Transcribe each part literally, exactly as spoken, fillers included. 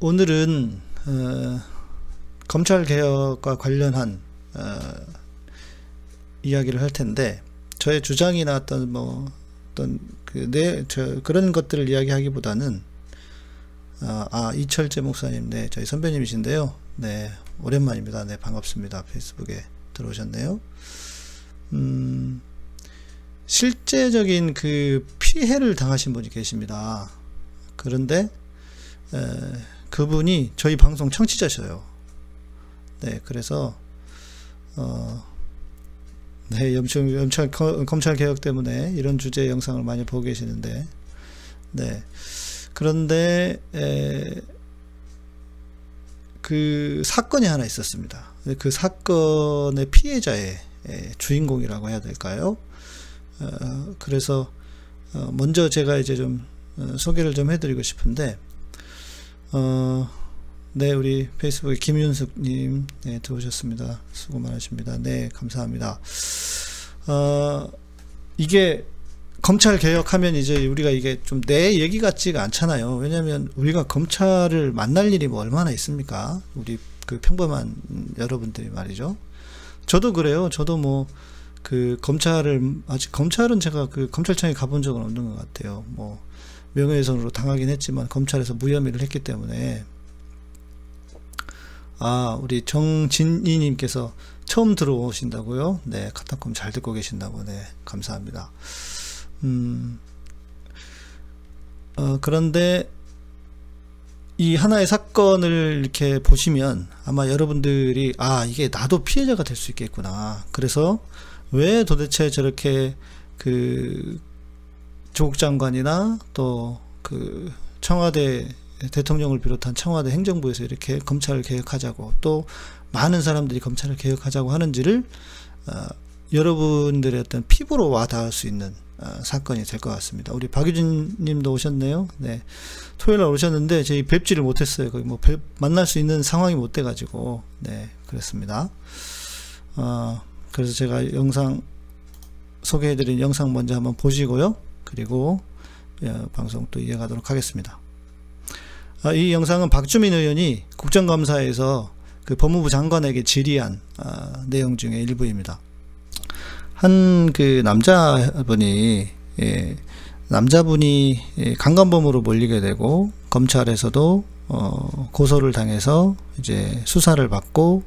오늘은 어, 검찰개혁과 관련한 어, 이야기를 할 텐데, 저의 주장이나 어떤 뭐 어떤 그 내 저 그런 것들을 이야기하기보다는 아, 아 이철재 목사님, 네, 저희 선배님이신데요. 네, 오랜만입니다. 네, 반갑습니다. 페이스북에 들어오셨네요. 음, 실제적인 그 피해를 당하신 분이 계십니다. 그런데 에, 그분이 저희 방송 청취자셔요. 네, 그래서 어, 네, 염청, 염청, 검찰 개혁 때문에 이런 주제의 영상을 많이 보고 계시는데, 네, 그런데 에, 그 사건이 하나 있었습니다. 그 사건의 피해자의 주인공이라고 해야 될까요? 어, 그래서 먼저 제가 이제 좀 소개를 좀 해드리고 싶은데, 어, 네, 우리 페이스북에 김윤숙님, 네, 들어오셨습니다. 수고 많으십니다. 네, 감사합니다. 어, 이게 검찰 개혁하면 이제 우리가 이게 좀 내 얘기 같지가 않잖아요. 왜냐하면 우리가 검찰을 만날 일이 뭐 얼마나 있습니까? 우리 그 평범한 여러분들이 말이죠. 저도 그래요. 저도 뭐 그 검찰을 아직 검찰은 제가 그 검찰청에 가본 적은 없는 것 같아요. 뭐 명예훼손으로 당하긴 했지만 검찰에서 무혐의를 했기 때문에. 아, 우리 정진이님께서 처음 들어오신다고요? 네, 카타콤 잘 듣고 계신다고. 네, 감사합니다. 음, 어, 그런데 이 하나의 사건을 이렇게 보시면 아마 여러분들이 아, 이게 나도 피해자가 될 수 있겠구나. 그래서 왜 도대체 저렇게 그 조국 장관이나 또 그 청와대 대통령을 비롯한 청와대 행정부에서 이렇게 검찰을 개혁하자고 또 많은 사람들이 검찰을 개혁하자고 하는지를 어, 여러분들의 어떤 피부로 와 닿을 수 있는 어, 사건이 될 것 같습니다. 우리 박유진 님도 오셨네요. 네, 토요일날 오셨는데 저희 뵙지를 못했어요. 거기 뭐 뵙, 만날 수 있는 상황이 못 돼 가지고. 네, 그렇습니다. 어, 그래서 제가 영상 소개해드린 영상 먼저 한번 보시고요. 그리고 어, 방송 또 이어가도록 하겠습니다. 어, 이 영상은 박주민 의원이 국정감사에서 그 법무부 장관에게 질의한 어, 내용 중에 일부입니다. 한 그 남자분이 예, 남자분이 예, 강간범으로 몰리게 되고 검찰에서도 어, 고소를 당해서 이제 수사를 받고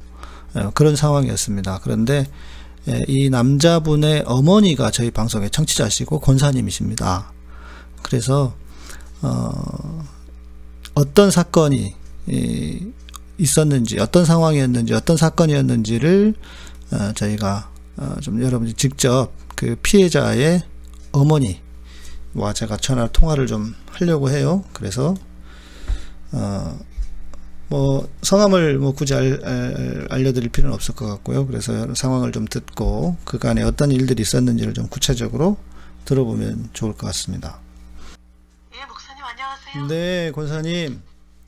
어, 그런 상황이었습니다. 그런데 예, 이 남자분의 어머니가 저희 방송의 청취자시고 권사님이십니다. 그래서 어, 어떤 사건이 예, 있었는지, 어떤 상황이었는지, 어떤 사건이었는지를 어, 저희가 어, 좀 여러분이 직접 그 피해자의 어머니와 제가 전화 통화를 좀 하려고 해요. 그래서 어, 뭐 성함을 뭐 굳이 알, 알, 알려드릴 필요는 없을 것 같고요. 그래서 상황을 좀 듣고 그간에 어떤 일들이 있었는지를 좀 구체적으로 들어보면 좋을 것 같습니다. 네, 목사님 안녕하세요. 네, 권사님.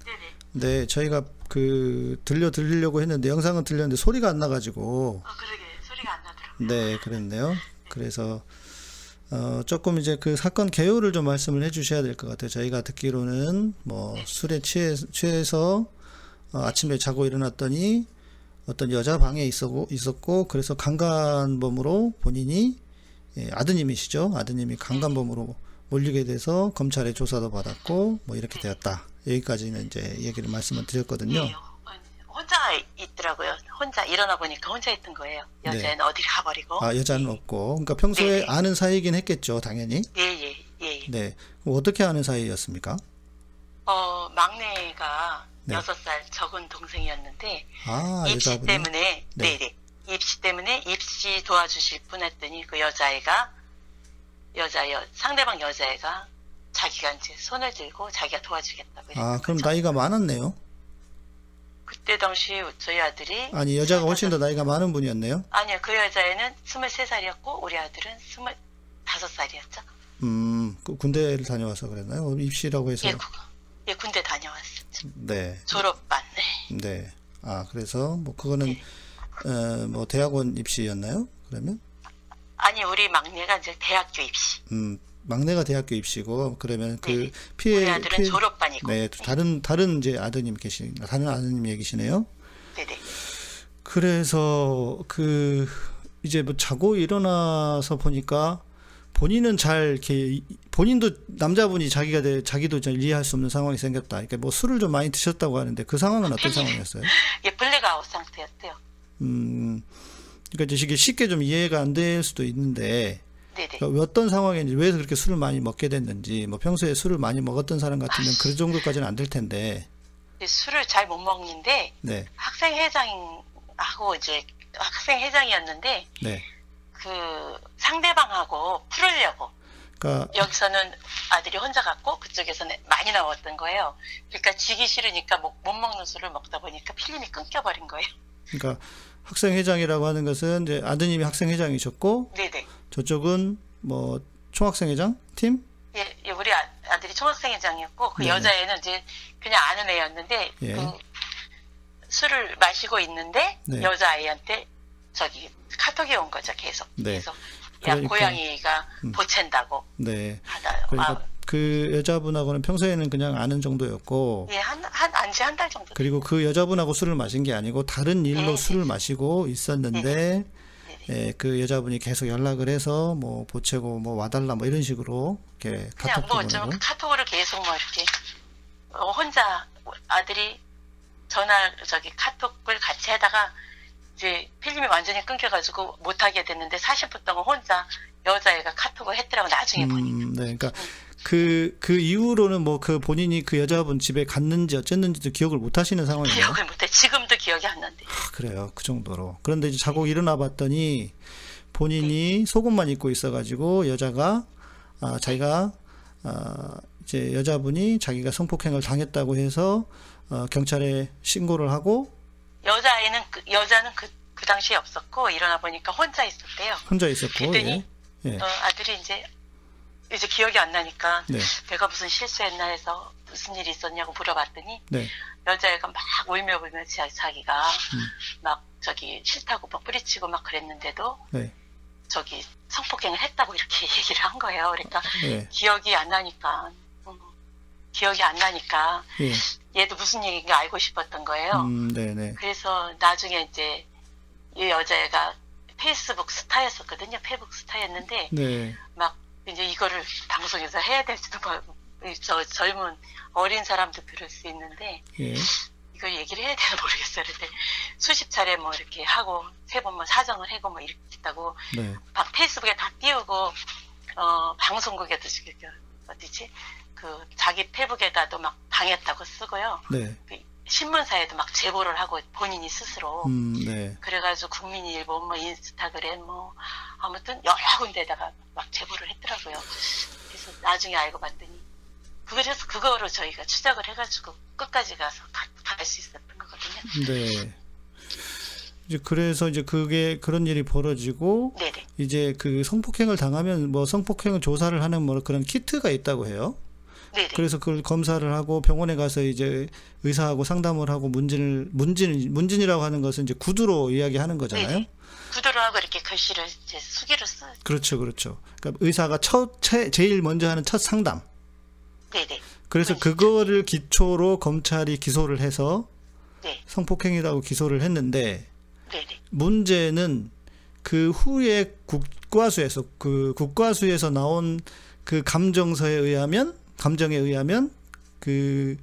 네네. 네, 저희가 그 들려 드리려고 했는데 영상은 들렸는데 소리가 안 나가지고. 아, 그러게. 소리가 안 나더라고요. 네, 그랬네요. 그래서 어, 조금 이제 그 사건 개요를 좀 말씀을 해 주셔야 될 것 같아요. 저희가 듣기로는 뭐 네. 술에 취해, 취해서 어, 아침에 자고 일어났더니 어떤 여자 방에 있었고, 있었고 그래서 강간범으로 본인이 예, 아드님이시죠. 아드님이 강간범으로 네. 몰리게 돼서 검찰의 조사도 받았고 뭐 이렇게 네. 되었다. 여기까지는 이제 얘기를 말씀을 드렸거든요. 네. 혼자 있더라고요. 혼자 일어나 보니까 혼자 있던 거예요. 여자는 네. 어디를 가버리고. 아, 여자는 네. 없고. 그러니까 평소에 네네. 아는 사이이긴 했겠죠, 당연히. 예예예. 예, 예. 네. 어떻게 아는 사이였습니까? 어, 막내가 네. 여섯 살 적은 동생이었는데 아, 입시 여자분이? 때문에 네. 네네. 입시 때문에 입시 도와주실 분 했더니 그 여자애가 여자 여 상대방 여자애가 자기가 이제 손을 들고 자기가 도와주겠다고. 아, 그럼 거죠. 나이가 많았네요. 그때 당시 저희 아들이 아니 여자가 훨씬 더 나이가 많은 분이었네요? 아니요. 그 여자애는 스물세 살이었고 우리 아들은 스물다섯 살이었죠. 음, 그 군대를 다녀와서 그랬나요? 입시라고 해서. 예, 예, 군대 다녀왔어요. 네. 졸업반. 네. 네. 아, 그래서 뭐 그거는 네. 어, 뭐 대학원 입시였나요? 그러면? 아니, 우리 막내가 이제 대학교 입시. 음, 막내가 대학교 입시고 그러면 그 네네. 피해 우리 아들은 피해, 졸업반이고 네, 네. 다른 다른 이제 아드님 계시 다른 아드님 얘기시네요. 네네. 그래서 그 이제 뭐 자고 일어나서 보니까 본인은 잘 이렇게 본인도 남자분이 자기가 돼, 자기도 잘 이해할 수 없는 상황이 생겼다. 그러니까 뭐 술을 좀 많이 드셨다고 하는데 그 상황은 어떤 상황이었어요? 예, 블랙아웃 상태였대요. 음, 그러니까 이게 쉽게 좀 이해가 안 될 수도 있는데. 그러니까 어떤 상황인지 왜 그렇게 술을 많이 먹게 됐는지 뭐 평소에 술을 많이 먹었던 사람 같으면 그 정도까지는 안 될 텐데 술을 잘 못 먹는데 네. 학생 회장하고 이제 학생 회장이었는데 네. 그 상대방하고 풀으려고 그러니까 여기서는 아들이 혼자 갔고 그쪽에서는 많이 나왔던 거예요. 그러니까 지기 싫으니까 못 먹는 술을 먹다 보니까 필름이 끊겨버린 거예요. 그러니까 학생 회장이라고 하는 것은 이제 아드님이 학생 회장이셨고 네네. 저쪽은 뭐 총학생 회장 팀? 예, 예, 우리 아, 아들이 총학생 회장이었고 그 네네. 여자애는 이제 그냥 아는 애였는데 예. 그 술을 마시고 있는데 네. 여자아이한테 저기 카톡이 온 거죠. 계속 네. 계속 야 그러니까, 고양이가 음. 보챈다고 네. 받아요. 그러니까 아, 그 여자분하고는 평소에는 그냥 아는 정도였고 예, 한, 한, 안지 한 달 정도 그리고 그 여자분하고 술을 마신 게 아니고 다른 일로 네. 술을 마시고 있었는데 네. 예, 그 여자분이 계속 연락을 해서 뭐 보채고 뭐 와달라 뭐 이런 식으로 이렇게 그냥 뭐 좀 카톡으로 계속 뭐 이렇게 혼자 아들이 전화 저기 카톡을 같이 하다가 이제 필름이 완전히 끊겨가지고 못하게 됐는데 사십 분 동안 혼자 여자애가 카톡을 했더라고 나중에 음, 보니까. 네, 그러니까 그그 음. 그 이후로는 뭐 그 본인이 그 여자분 집에 갔는지 어쨌는지도 기억을 못하시는 상황이에요. 기억을 못해. 지금도 기억이 안 난대. 아, 그래요, 그 정도로. 그런데 이제 자고 네. 일어나 봤더니 본인이 네. 속옷만 입고 있어가지고 여자가 아, 자기가 아, 이제 여자분이 자기가 성폭행을 당했다고 해서 어, 경찰에 신고를 하고. 여자애는 그, 여자는 그, 그 당시에 없었고 일어나 보니까 혼자 있었대요. 혼자 있었고. 그랬더니 예. 예. 어, 아들이 이제. 이제 기억이 안 나니까 네. 내가 무슨 실수했나 해서 무슨 일이 있었냐고 물어봤더니 네. 여자애가 막 울며 불며 자기가 음. 막 저기 싫다고 막 뿌리치고 막 그랬는데도 네. 저기 성폭행을 했다고 이렇게 얘기를 한 거예요. 그러니까 네. 기억이 안 나니까 음, 기억이 안 나니까 네. 얘도 무슨 얘기인가 알고 싶었던 거예요. 음, 네네. 그래서 나중에 이제 이 여자애가 페이스북 스타였었거든요. 페이북 스타였는데 네. 막 이제 이거를 방송에서 해야 될지도 저 젊은 어린 사람도 들을 수 있는데 예. 이걸 얘기를 해야 되나 모르겠어요. 그런데 수십 차례 뭐 이렇게 하고 세 번 뭐 사정을 하고 뭐 이렇게 했다고 네. 막 페이스북에 다 띄우고 어 방송국에도 지금 어디지 그 자기 페북에다도 막 당했다고 쓰고요. 네. 그 신문사에도 막 제보를 하고 본인이 스스로 음, 네. 그래가지고 국민일보 뭐 인스타그램 뭐 아무튼 여러 군데다가 막 제보를 했더라고요. 그래서 나중에 알고 봤더니 그래서 그거로 저희가 추적을 해가지고 끝까지 가서 갈 수 있었던 거거든요. 네. 이제 그래서 이제 그게 그런 일이 벌어지고 네네. 이제 그 성폭행을 당하면 뭐 성폭행 조사를 하는 뭐 그런 키트가 있다고 해요. 네네. 그래서 그걸 검사를 하고 병원에 가서 이제 의사하고 상담을 하고 문진을 문진 문진이라고 하는 것은 이제 구두로 이야기하는 거잖아요. 네네. 구두로 하고 이렇게 글씨를 이제 수기로 써. 그렇죠, 그렇죠. 그러니까 의사가 첫 체, 제일 먼저 하는 첫 상담. 네네. 그래서 네. 그거를 기초로 검찰이 기소를 해서 네. 성폭행이라고 기소를 했는데 네네. 문제는 그 후에 국과수에서 그 국과수에서 나온 그 감정서에 의하면. 감정에 의하면 그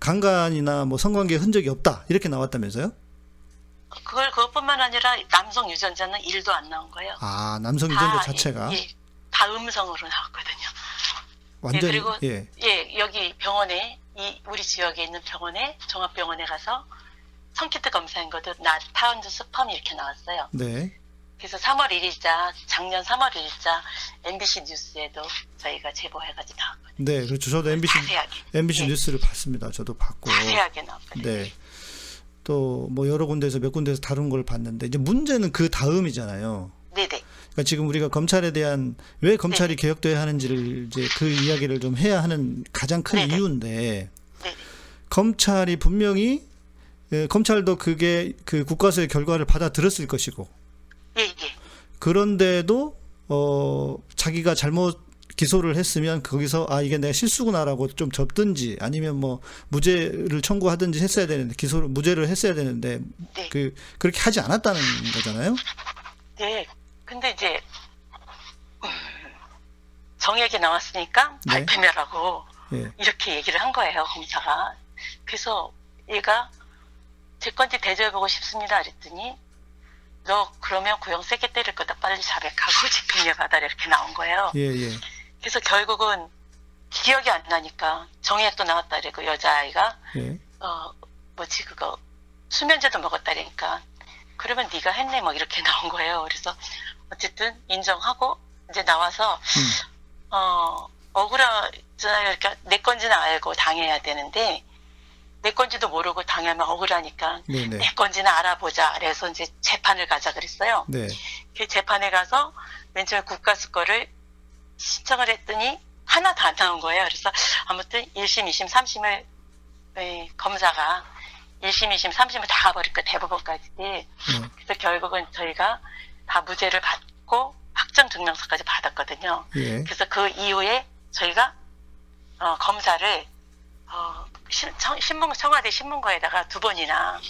강간이나 뭐 성관계 흔적이 없다 이렇게 나왔다면서요? 그걸 그것뿐만 아니라 남성 유전자는 일도 안 나온 거예요. 아 남성 유전자 자체가 예, 예, 다 음성으로 나왔거든요. 완전 예, 그리고 예. 예 여기 병원에 이 우리 지역에 있는 병원에 종합병원에 가서 성키트 검사한 것도 나타운드 스펌 이렇게 나왔어요. 네. 그래서 삼월 일일자 작년 삼월 일일자 엠비씨 뉴스에도 저희가 제보해가지고 나왔거든요. 네, 그렇죠. 저도 엠비씨 자세하게. 엠비씨 네. 뉴스를 봤습니다. 저도 봤고. 자세하게 나왔거든요. 네. 또 뭐 여러 군데에서 몇 군데에서 다룬 걸 봤는데 이제 문제는 그 다음이잖아요. 네네. 그러니까 지금 우리가 검찰에 대한 왜 검찰이 네네. 개혁돼야 하는지를 이제 그 이야기를 좀 해야 하는 가장 큰 네네. 이유인데 네네. 검찰이 분명히 예, 검찰도 그게 그 국과수의 결과를 받아들였을 것이고. 예, 예. 그런데도 어 자기가 잘못 기소를 했으면 거기서 아 이게 내가 실수구나라고 좀 접든지 아니면 뭐 무죄를 청구하든지 했어야 되는데 기소를 무죄를 했어야 되는데 네. 그 그렇게 하지 않았다는 거잖아요. 네. 근데 이제 정액이 나왔으니까 네. 발표멸하고 네. 이렇게 얘기를 한 거예요 검사가. 그래서 얘가 제 건지 대조해보고 싶습니다 그랬더니 너 그러면 구형 세게 때릴 거다 빨리 자백하고 집행유예 받아라 이렇게 나온 거예요. 예, 예. 그래서 결국은 기억이 안 나니까 정액도 나왔다 그러고 여자아이가 예. 어 뭐지 그거 수면제도 먹었다 그러니까 그러면 네가 했네 뭐 이렇게 나온 거예요. 그래서 어쨌든 인정하고 이제 나와서 음. 어 억울하잖아요. 그러니까 내 건지는 알고 당해야 되는데 내 건지도 모르고 당하면 억울하니까 네네. 내 건지는 알아보자. 그래서 이제 재판을 가자 그랬어요. 네. 그 재판에 가서 맨 처음에 국가수거를 신청을 했더니 하나 다 안 나온 거예요. 그래서 아무튼 일심, 이심, 삼심을 네, 검사가 일심, 이심, 삼심을 다 가버리니까 대법원까지. 음. 그래서 결국은 저희가 다 무죄를 받고 확정증명서까지 받았거든요. 예. 그래서 그 이후에 저희가 어, 검사를 어, 신문, 청와대 신문고에다가 두 번이나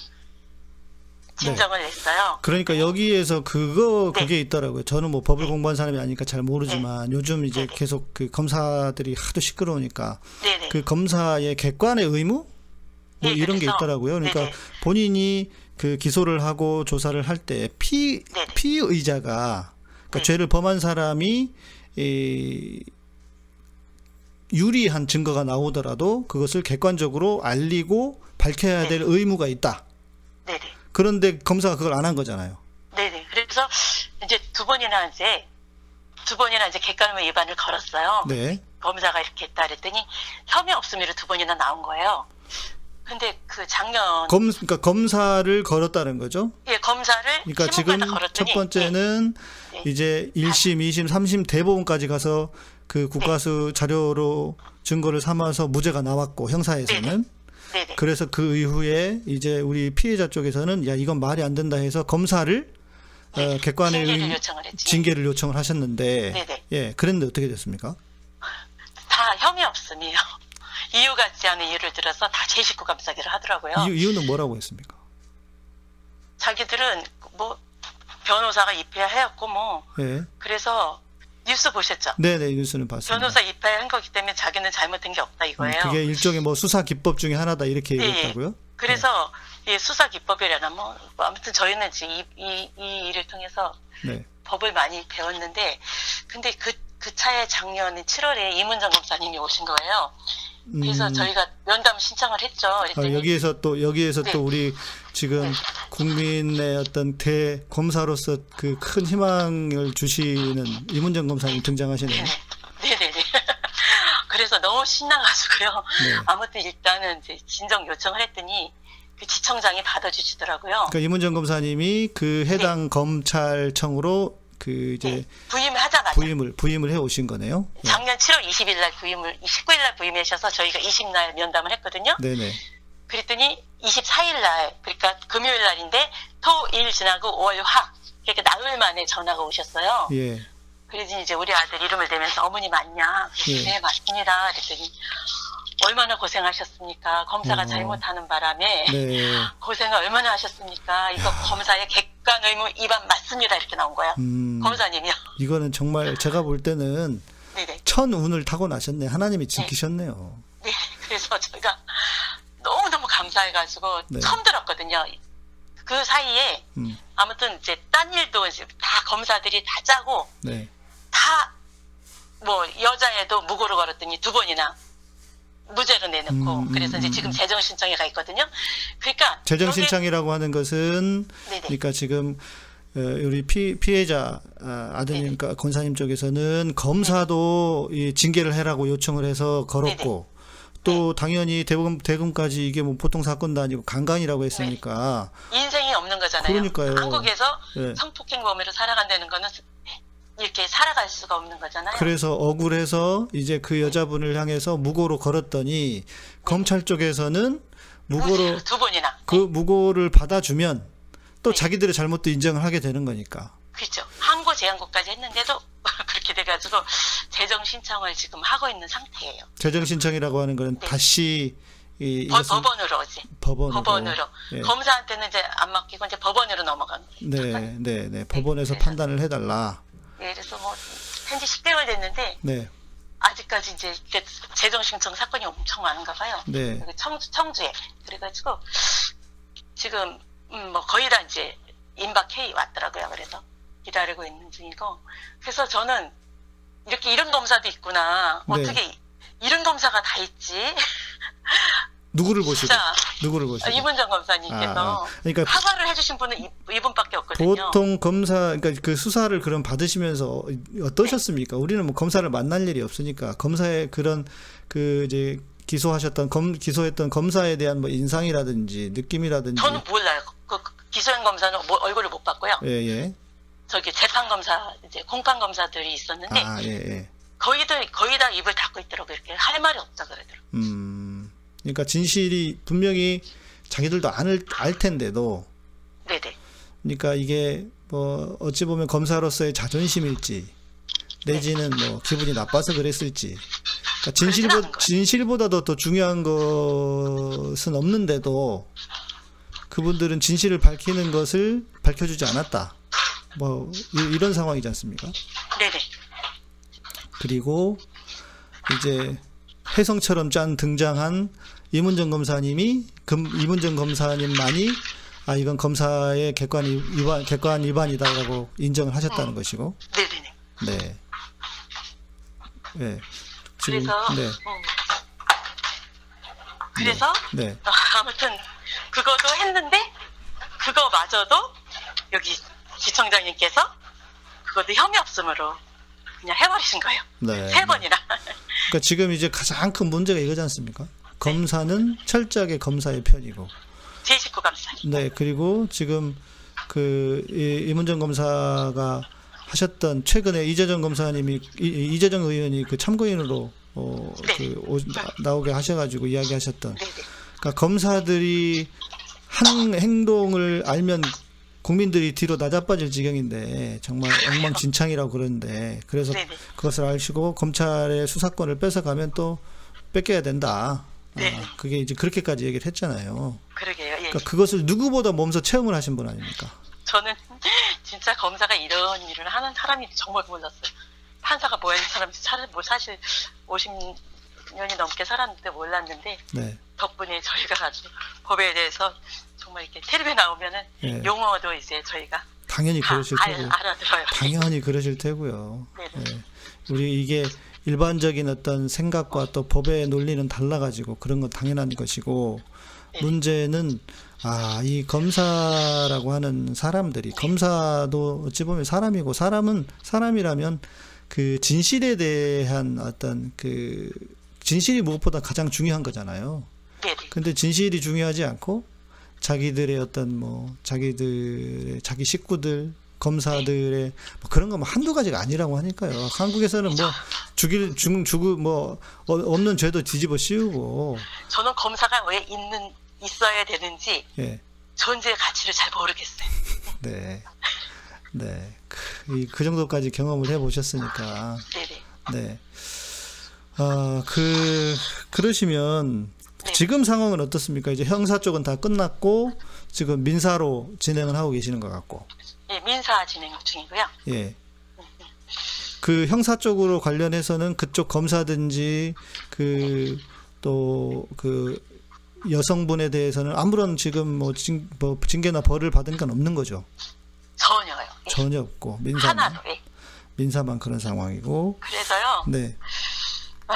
진정을 네. 냈어요. 그러니까 여기에서 그거, 네. 그게 있더라고요. 저는 뭐 법을 네. 공부한 사람이 아니니까 잘 모르지만 네. 요즘 이제 네네. 계속 그 검사들이 하도 시끄러우니까 네네. 그 검사의 객관의 의무? 뭐 네, 이런 그래서, 게 있더라고요. 그러니까 네네. 본인이 그 기소를 하고 조사를 할 때 피, 피의자가, 그러니까 죄를 범한 사람이 이, 유리한 증거가 나오더라도 그것을 객관적으로 알리고 밝혀야 네. 될 의무가 있다. 네네. 그런데 검사가 그걸 안 한 거잖아요. 네네. 그래서 이제 두 번이나 이제 두 번이나 이제 객관의무 위반을 걸었어요. 네. 검사가 이렇게 했다 그랬더니 혐의 없음으로 두 번이나 나온 거예요. 근데 그 작년 검 그러니까 검사를 걸었다는 거죠? 예, 검사를 그러니까 지금 첫 번째는 네. 네. 이제 일심, 이심, 삼심 대법원까지 가서 그 국가수 네. 자료로 증거를 삼아서 무죄가 나왔고 형사에서는 네. 네. 그래서 그 이후에 이제 우리 피해자 쪽에서는 야 이건 말이 안 된다 해서 검사를 네. 어, 객관의 징계를 요청을 했지. 징계를 요청을 하셨는데 네. 네. 예 그랬는데 어떻게 됐습니까? 다 혐의 없음이요. 이유 같지 않은 이유를 들어서 다 제 식구 감싸기를 하더라고요. 이유, 이유는 뭐라고 했습니까? 자기들은 뭐 변호사가 입회하였고 뭐 네. 그래서 뉴스 보셨죠? 네네 뉴스는 봤습니다. 변호사 입회한 거기 때문에 자기는 잘못된 게 없다 이거예요. 음, 그게 일종의 뭐 수사 기법 중에 하나다 이렇게 네. 얘기했다고요? 그래서 네. 예, 수사 기법이라나 뭐 아무튼 저희는 지금 이, 이, 이 일을 통해서 네. 법을 많이 배웠는데 근데 그, 그 차에 작년에 칠월에 이문정 검사님이 오신 거예요. 그래서 음. 저희가 면담 신청을 했죠. 아, 여기에서 또 여기에서 네. 또 우리 지금 네. 국민의 어떤 대 검사로서 그 큰 희망을 주시는 이문정 검사님 등장하시네요. 네네네. 네네네. 그래서 너무 신나가지고요. 네. 아무튼 일단은 이제 진정 요청을 했더니 그 지청장이 받아주시더라고요. 그러니까 이문정 검사님이 그 해당 네. 검찰청으로 그 이제 네. 부임을 하자마자 부임을 부임을 해 오신 거네요. 작년 칠월 이십일 날 부임을 십구일 날 부임하셔서 저희가 이십 날 면담을 했거든요. 네네. 그랬더니 이십사일 날 그러니까 금요일 날인데 토 일 지나고 월 화 그러니까 나흘 만에 전화가 오셨어요. 예. 그래서 이제 우리 아들 이름을 대면서 어머니 맞냐? 예. 네 맞습니다. 그랬더니 얼마나 고생하셨습니까? 검사가 어. 잘못하는 바람에 네. 고생을 얼마나 하셨습니까? 이거 야. 검사의 객관 의무 위반 맞습니다. 이렇게 나온 거야. 음, 검사님이요. 이거는 정말 제가 볼 때는 네네. 천 운을 타고 나셨네. 하나님이 지키셨네요. 네. 네. 그래서 저희가 너무너무 감사해가지고 네. 처음 들었거든요. 그 사이에 음. 아무튼 이제 딴 일도 이제 다 검사들이 다 짜고 네. 다 뭐 여자애도 무고를 걸었더니 두 번이나 무죄로 내놓고 음, 그래서 이제 지금 재정 신청에 가 있거든요. 그러니까 재정 신청이라고 하는 것은 네네. 그러니까 지금 우리 피, 피해자 아드님 네네. 권사님 쪽에서는 검사도 이 징계를 해라고 요청을 해서 걸었고 네네. 또 당연히 대금 대금까지 이게 뭐 보통 사건도 아니고 강간이라고 했으니까 네. 인생이 없는 거잖아요. 그러니까요. 한국에서 네. 성폭행 범위로 살아간다는 거는 이렇게 살아갈 수가 없는 거잖아요. 그래서 억울해서 이제 그 여자분을 향해서 무고로 걸었더니 검찰 쪽에서는 무고로 두 번이나 그 무고를 받아주면 또 네. 자기들의 잘못도 인정을 하게 되는 거니까. 그렇죠. 항고 재항고까지 했는데도 그렇게 기대가지고 재정 신청을 지금 하고 있는 상태예요. 재정 신청이라고 하는 거는 네. 다시 이, 버, 법원으로 이제 법원으로, 법원으로. 네. 검사한테는 이제 안 맡기고 이제 법원으로 넘어간 거예요. 네네네 네, 네. 법원에서 네. 판단을 해달라. 네, 그래서 뭐 현재 십 개월 됐는데 네. 아직까지 이제 재정 신청 사건이 엄청 많은가 봐요. 네. 청주 청주에 그래가지고 지금 음, 뭐 거의 다 이제 임박해 왔더라고요. 그래서 기다리고 있는 중이고. 그래서 저는 이렇게 이런 검사도 있구나. 네. 어떻게 이런 검사가 다 있지? 누구를 보시고? 누구를 보시고? 이문정 검사님께서 아, 그러니까 하과를 해주신 분은 이분밖에 없거든요. 보통 검사, 그러니까 그 수사를 그럼 받으시면서 어떠셨습니까? 네. 우리는 뭐 검사를 만날 일이 없으니까 검사의 그런 그 이제 기소하셨던 검 기소했던 검사에 대한 뭐 인상이라든지 느낌이라든지. 저는 몰라요. 그 기소형 검사는 뭐 얼굴을 못 봤고요. 예예. 예. 저기 재판 검사 이제 공판 검사들이 있었는데 아, 예, 예. 거의들 거의 다 입을 닫고 있더라고. 이렇게 할 말이 없다 그러더라고. 음, 그러니까 진실이 분명히 자기들도 안을 알 텐데도. 네네. 그러니까 이게 뭐 어찌 보면 검사로서의 자존심일지 내지는 네. 뭐 기분이 나빠서 그랬을지. 그러니까 진실보 진실보다도 더 중요한 것은 없는데도 그분들은 진실을 밝히는 것을 밝혀주지 않았다. 뭐 이런 상황이지 않습니까? 네네. 그리고 이제 혜성처럼 짠 등장한 이문정 검사님이 금, 이문정 검사님만이 아 이건 검사의 객관 위반 객관 위반이다라고 인정을 하셨다는 음. 것이고. 네네네. 네. 네. 지금, 그래서. 네. 음. 그래서. 네. 네. 아무튼 그거도 했는데 그거마저도 여기. 시청장님께서 그것도 혐의 없음으로 그냥 해버리신 거예요. 네, 세 번이나. 네. 그러니까 지금 이제 가장 큰 문제가 이거지 않습니까? 검사는 네. 철저하게 검사의 편이고. 제이십구 검사. 네, 그리고 지금 그 이, 이문정 검사가 하셨던 최근에 이재정 검사님이 이, 이재정 의원이 그 참고인으로 어, 네. 그 오, 나오게 하셔가지고 이야기하셨던. 네, 네. 그러니까 검사들이 한 행동을 알면. 국민들이 뒤로 나자빠질 지경인데 정말 엉망진창이라고 그러는데 그래서 네네. 그것을 아시고 검찰의 수사권을 뺏어가면 또 뺏겨야 된다. 아, 그게 이제 그렇게까지 얘기를 했잖아요. 그러게요. 예. 그러니까 그것을 누구보다 몸소 체험을 하신 분 아닙니까? 저는 진짜 검사가 이런 일을 하는 사람이 정말 몰랐어요. 판사가 뭐하는 사람인지 뭐 사실 오십 년이 넘게 살았는데 몰랐는데 네. 덕분에 저희가 아주 법에 대해서 정말 이렇게 텔레비에 나오면은 네. 용어도 이제 저희가 당연히 그러실 테고요. 알아들어요. 당연히 그러실 테고요. 네. 우리 이게 일반적인 어떤 생각과 또 법의 논리는 달라가지고 그런 건 당연한 것이고 네네. 문제는 아, 이 검사라고 하는 사람들이 검사도 어찌 보면 사람이고 사람은 사람이라면 그 진실에 대한 어떤 그 진실이 무엇보다 가장 중요한 거잖아요. 네네. 근데 진실이 중요하지 않고. 자기들의 어떤 뭐 자기들의 자기 식구들 검사들의 뭐 그런 거 뭐 한두 가지가 아니라고 하니까요. 한국에서는 뭐 죽일 죽 죽을 뭐 없는 죄도 뒤집어 씌우고. 저는 검사가 왜 있는 있어야 되는지 예. 존재의 가치를 잘 모르겠어요. 네, 네, 그, 그 정도까지 경험을 해보셨으니까. 네네. 네, 아 그 그러시면. 네. 지금 상황은 어떻습니까? 이제 형사 쪽은 다 끝났고 지금 민사로 진행을 하고 계시는 것 같고. 예, 민사 진행 중이고요. 예. 그 형사 쪽으로 관련해서는 그쪽 검사든지 그 또 그 여성분에 대해서는 아무런 지금 뭐, 징, 뭐 징계나 벌을 받은 건 없는 거죠? 전혀요. 예. 전혀 없고 민사만. 하나로. 예. 민사만 그런 상황이고. 그래서요. 네. 아,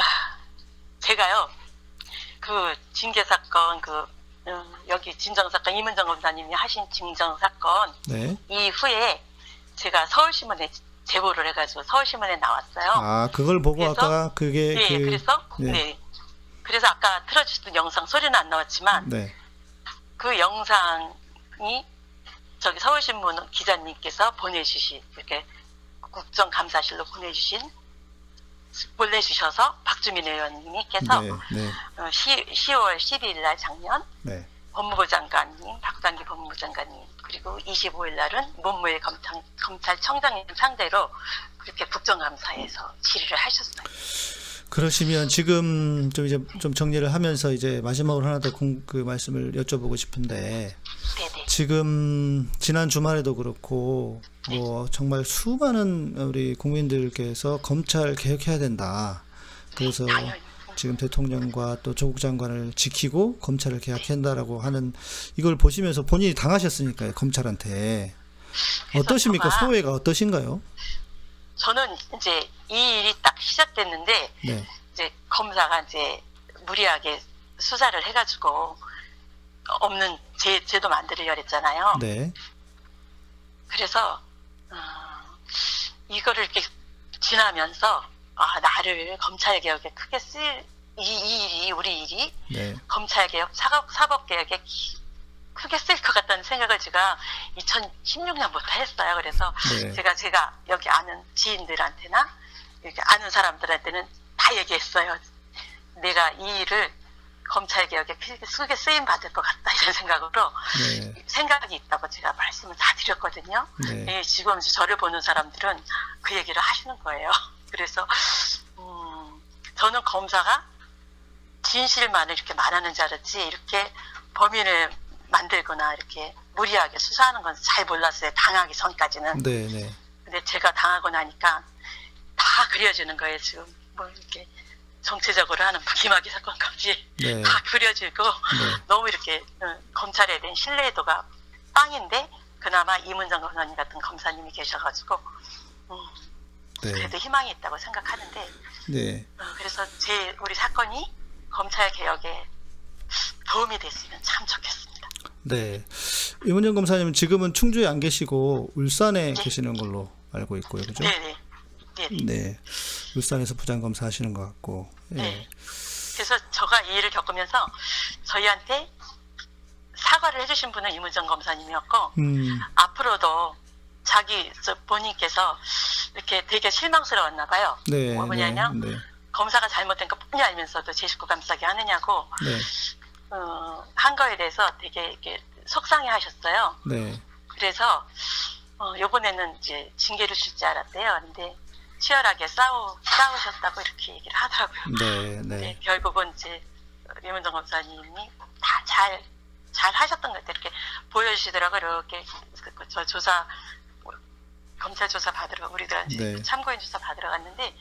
제가요. 그 징계 사건 그 음, 여기 진정 사건 이문정 검사님이 하신 진정 사건 네. 이후에 제가 서울신문에 제보를 해가지고 서울신문에 나왔어요. 아 그걸 보고 그래서, 아까 그게 네, 그, 그래서 네. 네 그래서 아까 틀어주셨던 영상 소리는 안 나왔지만 네. 그 영상이 저기 서울신문 기자님께서 보내주신 이렇게 국정감사실로 보내주신. 보내주셔서 박주민 의원님께서 네, 네. 시, 시월 십이일 날 작년 네. 법무부 장관님, 박상기 법무부 장관님, 그리고 이십오일 날은 문무일 검찰, 검찰청장님 상대로 그렇게 국정감사에서 질의를 하셨어요. 그러시면 지금 좀 이제 좀 정리를 하면서 이제 마지막으로 하나 더 그 말씀을 여쭤보고 싶은데, 네네. 지금 지난 주말에도 그렇고 뭐 정말 수많은 우리 국민들께서 검찰 개혁해야 된다. 그래서 당연히. 지금 대통령과 또 조국 장관을 지키고 검찰을 개혁한다라고 하는 이걸 보시면서 본인이 당하셨으니까요, 검찰한테. 어떠십니까? 소회가 어떠신가요? 저는 이제 이 일이 딱 시작됐는데, 네. 이제 검사가 이제 무리하게 수사를 해가지고 없는 제, 제도 만들려고 했잖아요. 네. 그래서, 어, 이거를 이렇게 지나면서, 아, 나를 검찰개혁에 크게 쓸, 이, 이 일이, 우리 일이, 네. 검찰개혁, 사법개혁에 크게 쓸 것 같다는 생각을 제가 이천십육년부터 했어요. 그래서 네. 제가, 제가 여기 아는 지인들한테나, 이렇게 아는 사람들한테는 다 얘기했어요. 내가 이 일을 검찰개혁에 크게 쓰임받을 것 같다, 이런 생각으로, 네. 생각이 있다고 제가 말씀을 다 드렸거든요. 네. 예, 지금 저를 보는 사람들은 그 얘기를 하시는 거예요. 그래서 음, 저는 검사가 진실만을 이렇게 말하는 줄 알았지, 이렇게 범인을 만들거나 이렇게 무리하게 수사하는 건 잘 몰랐어요, 당하기 전까지는. 네네. 근데 제가 당하고 나니까 다 그려지는 거예요, 지금. 뭐 이렇게 정체적으로 하는 김학의 사건까지 네. 다 그려지고 네. 너무 이렇게 음, 검찰에 대한 신뢰도가 빵인데, 그나마 이문정 검사님 같은 검사님이 계셔가지고 음, 네. 그래도 희망이 있다고 생각하는데, 네. 어, 그래서 제 우리 사건이 검찰 개혁에 도움이 됐으면 참 좋겠습니다. 네, 이문정 검사님은 지금은 충주에 안 계시고 울산에 네. 계시는 걸로 알고 있고요, 그죠? 네네. 네네. 네, 울산에서 부장 검사 하시는 것 같고. 네. 네. 그래서 제가 이 일을 겪으면서 저희한테 사과를 해주신 분은 이문정 검사님이었고, 음. 앞으로도 자기 본인께서 이렇게 되게 실망스러웠나 봐요. 네, 뭐냐면 네, 네. 검사가 잘못된 거 뻔히 알면서도 제 식구 감싸게 하느냐고 네. 어, 한 거에 대해서 되게 이렇게 속상해하셨어요. 네. 그래서 어, 이번에는 이제 징계를 줄 줄 알았대요. 근데 치열하게 싸우 싸우셨다고 이렇게 얘기를 하더라고요. 네, 네. 네, 결국은 이제 이문정 검사님이 다 잘 잘 하셨던 것 같아요. 이렇게 보여주시더라고요. 이렇게 저 조사 검찰 조사 받으러, 우리가 네. 참고인 조사 받으러 갔는데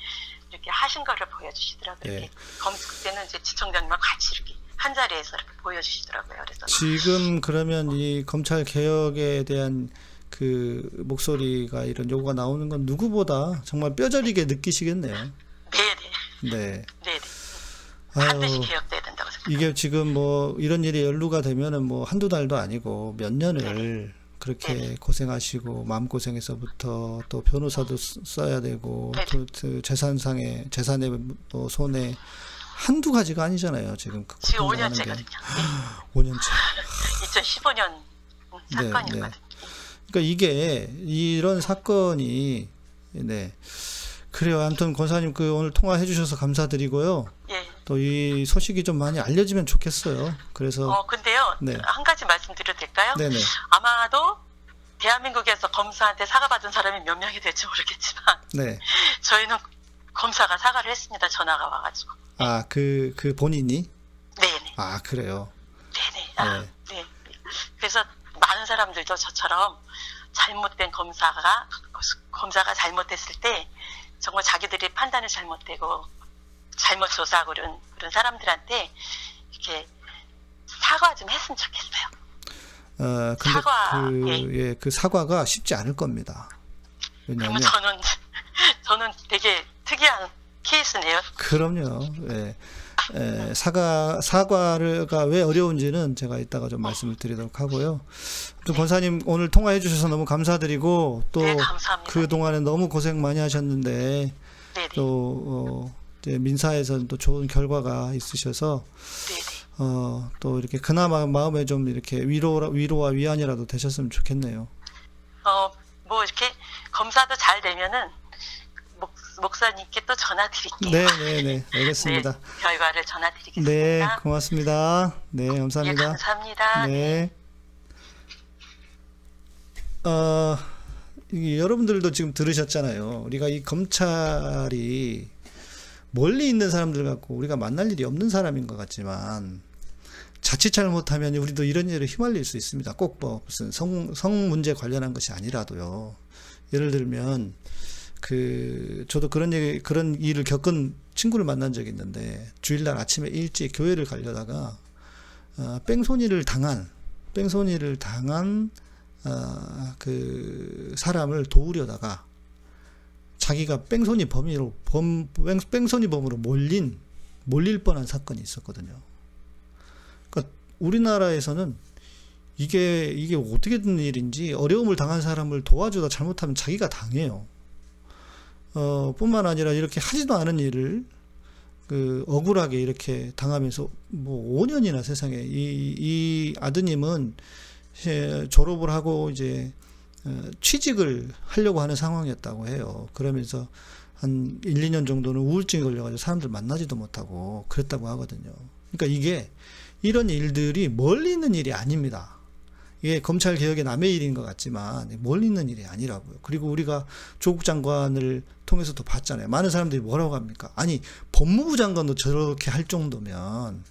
이렇게 하신 거를 보여주시더라고요. 네. 그때는 이제 지청장님과 같이 이렇게 한 자리에서 이렇게 보여주시더라고요. 그래서 지금 그러면 어. 이 검찰 개혁에 대한 그 목소리가, 이런 요구가 나오는 건 누구보다 정말 뼈저리게 느끼시겠네요. 네네. 네. 네네. 반드시 개혁돼야 된다고 생각합니다. 이게 지금 뭐 이런 일이 연루가 되면은 뭐 한두 달도 아니고 몇 년을. 네네. 그렇게 네네. 고생하시고 마음고생에서부터 또 변호사도 써야 되고 또, 또 재산상의 재산의 또 손해 한두 가지가 아니잖아요. 지금 그 지금 오년째거든요. 네. 오년째. 이천십오년 사건이거든요. 네, 네. 그러니까 이게 이런 사건이 네. 그래요. 아무튼 권사님 그 오늘 통화해 주셔서 감사드리고요. 예. 또 이 소식이 좀 많이 알려지면 좋겠어요. 그래서 어 근데요. 네. 한 가지 말씀드려도 될까요? 네네. 아마도 대한민국에서 검사한테 사과받은 사람이 몇 명이 될지 모르겠지만 네. 저희는 검사가 사과를 했습니다. 전화가 와가지고. 아, 그, 그 본인이? 네네. 아, 그래요? 네네. 아, 네. 네. 그래서 많은 사람들도 저처럼 잘못된 검사가 검사가 잘못됐을 때 정말 자기들이 판단이 잘못되고 잘못 조사하고 그런, 그런 사람들한테 이렇게 사과 좀 했으면 좋겠어요. 어, 근데 사과, 그, 예. 예, 그 사과가 쉽지 않을 겁니다. 왜냐하면 저는 저는 되게 특이한 케이스네요. 그럼요. 예. 예, 사과, 사과가 왜 어려운지는 제가 이따가 좀 말씀을 드리도록 하고요. 또 네. 권사님 오늘 통화해 주셔서 너무 감사드리고, 또 네, 그동안에 너무 고생 많이 하셨는데 네, 네. 또 어, 이제 민사에서는 또 좋은 결과가 있으셔서 네, 네. 어, 또 이렇게 그나마 마음에 좀 이렇게 위로, 위로와 위안이라도 되셨으면 좋겠네요. 어, 뭐 이렇게 검사도 잘 되면은 목사님께 또 전화드릴게요. 네, 네, 네. 알겠습니다. 네, 결과를 전화드리겠습니다. 네, 고맙습니다. 네, 감사합니다. 네, 감사합니다. 네. 어, 여러분들도 지금 들으셨잖아요. 우리가 이 검찰이 멀리 있는 사람들 같고 우리가 만날 일이 없는 사람인 것 같지만 자칫 잘못하면 우리도 이런 일에 휘말릴 수 있습니다. 꼭 뭐 무슨 성, 성 문제 관련한 것이 아니라도요. 예를 들면 그 저도 그런 얘기 그런 일을 겪은 친구를 만난 적이 있는데 주일날 아침에 일찍 교회를 가려다가 어, 뺑소니를 당한 뺑소니를 당한 어, 그 사람을 도우려다가 자기가 뺑소니 범위로 범 뺑소니 범으로 몰린 몰릴 뻔한 사건이 있었거든요. 그러니까 우리나라에서는 이게 이게 어떻게 된 일인지 어려움을 당한 사람을 도와주다 잘못하면 자기가 당해요. 어, 뿐만 아니라 이렇게 하지도 않은 일을 그 억울하게 이렇게 당하면서 뭐 오 년이나 세상에 이, 이 아드님은 졸업을 하고 이제 취직을 하려고 하는 상황이었다고 해요. 그러면서 한 일, 이 년 정도는 우울증이 걸려가지고 사람들 만나지도 못하고 그랬다고 하거든요. 그러니까 이게 이런 일들이 멀리 있는 일이 아닙니다. 이게 검찰 개혁의 남의 일인 것 같지만 멀리 있는 일이 아니라고요. 그리고 우리가 조국 장관을 통해서도 봤잖아요. 많은 사람들이 뭐라고 합니까? 아니, 법무부 장관도 저렇게 할 정도면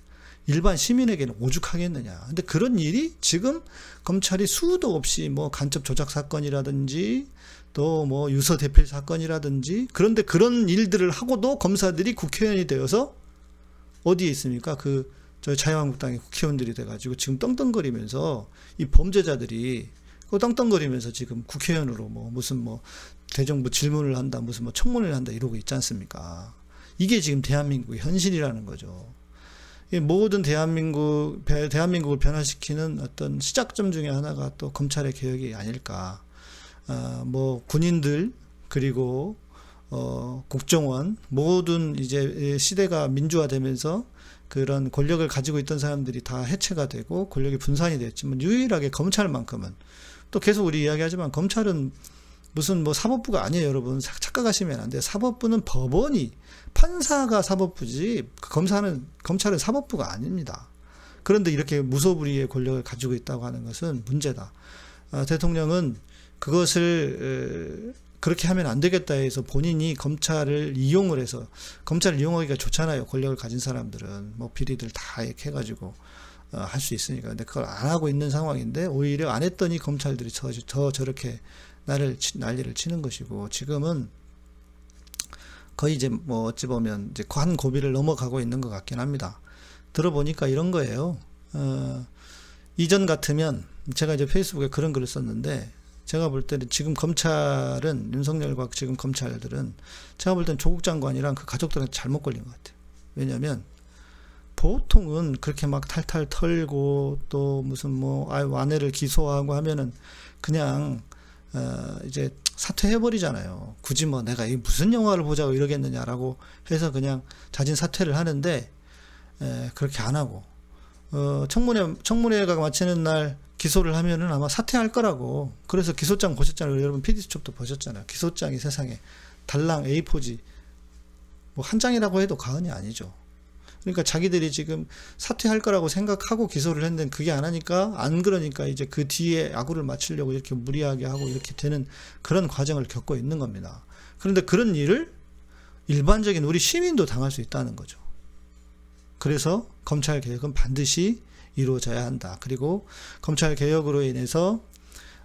일반 시민에게는 오죽하겠느냐. 근데 그런 일이 지금 검찰이 수도 없이 뭐 간첩 조작 사건이라든지 또 뭐 유서 대필 사건이라든지 그런데 그런 일들을 하고도 검사들이 국회의원이 되어서 어디에 있습니까? 그 저희 자유한국당의 국회의원들이 돼가지고 지금 떵떵거리면서 이 범죄자들이 그 떵떵거리면서 지금 국회의원으로 뭐 무슨 뭐 대정부 질문을 한다 무슨 뭐 청문회를 한다 이러고 있지 않습니까? 이게 지금 대한민국의 현실이라는 거죠. 이 모든 대한민국 대한민국을 변화시키는 어떤 시작점 중에 하나가 또 검찰의 개혁이 아닐까. 아, 뭐 군인들 그리고 어, 국정원 모든 이제 시대가 민주화되면서 그런 권력을 가지고 있던 사람들이 다 해체가 되고 권력이 분산이 됐지만 유일하게 검찰만큼은 또 계속 우리 이야기하지만 검찰은 무슨 뭐 사법부가 아니에요. 여러분 착각하시면 안 돼요. 사법부는 법원이 판사가 사법부지 검사는 검찰은 사법부가 아닙니다. 그런데 이렇게 무소불위의 권력을 가지고 있다고 하는 것은 문제다. 아, 대통령은 그것을 에, 그렇게 하면 안 되겠다 해서 본인이 검찰을 이용을 해서 검찰을 이용하기가 좋잖아요. 권력을 가진 사람들은 뭐 비리들 다 이렇게 해가지고 어, 할 수 있으니까. 근데 그걸 안 하고 있는 상황인데 오히려 안 했더니 검찰들이 저, 저 저렇게 나를 치, 난리를 치는 것이고 지금은 거의 이제 뭐 어찌 보면 이제 한 고비를 넘어가고 있는 것 같긴 합니다. 들어보니까 이런 거예요. 어, 이전 같으면 제가 이제 페이스북에 그런 글을 썼는데. 제가 볼 때는 지금 검찰은 윤석열과 지금 검찰들은 제가 볼 때는 조국 장관이랑 그 가족들한테 잘못 걸린 것 같아요. 왜냐하면 보통은 그렇게 막 탈탈 털고 또 무슨 뭐 아내를 기소하고 하면은 그냥 어 이제 사퇴해버리잖아요. 굳이 뭐 내가 이 무슨 영화를 보자고 이러겠느냐라고 해서 그냥 자진 사퇴를 하는데 에 그렇게 안 하고 어 청문회 청문회가 마치는 날. 기소를 하면은 아마 사퇴할 거라고. 그래서 기소장 보셨잖아요. 여러분 피디수첩도 보셨잖아요. 기소장이 세상에 달랑 에이 포지 뭐 한 장이라고 해도 과언이 아니죠. 그러니까 자기들이 지금 사퇴할 거라고 생각하고 기소를 했는데 그게 안 하니까 안 그러니까 이제 그 뒤에 악우를 맞추려고 이렇게 무리하게 하고 이렇게 되는 그런 과정을 겪고 있는 겁니다. 그런데 그런 일을 일반적인 우리 시민도 당할 수 있다는 거죠. 그래서 검찰 개혁은 반드시 이루어져야 한다. 그리고 검찰 개혁으로 인해서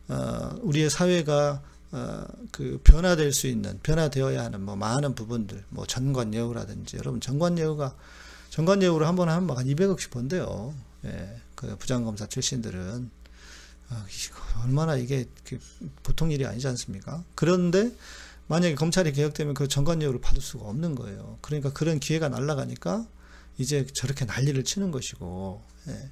어, 우리의 사회가 어, 그 변화될 수 있는 변화되어야 하는 뭐 많은 부분들, 뭐 전관예우라든지 여러분 전관예우가 전관예우를 한번 하면 막 한 이백억씩 번대요. 예, 그 부장검사 출신들은 아, 얼마나 이게 보통 일이 아니지 않습니까? 그런데 만약에 검찰이 개혁되면 그 전관예우를 받을 수가 없는 거예요. 그러니까 그런 기회가 날아가니까. 이제 저렇게 난리를 치는 것이고, 예.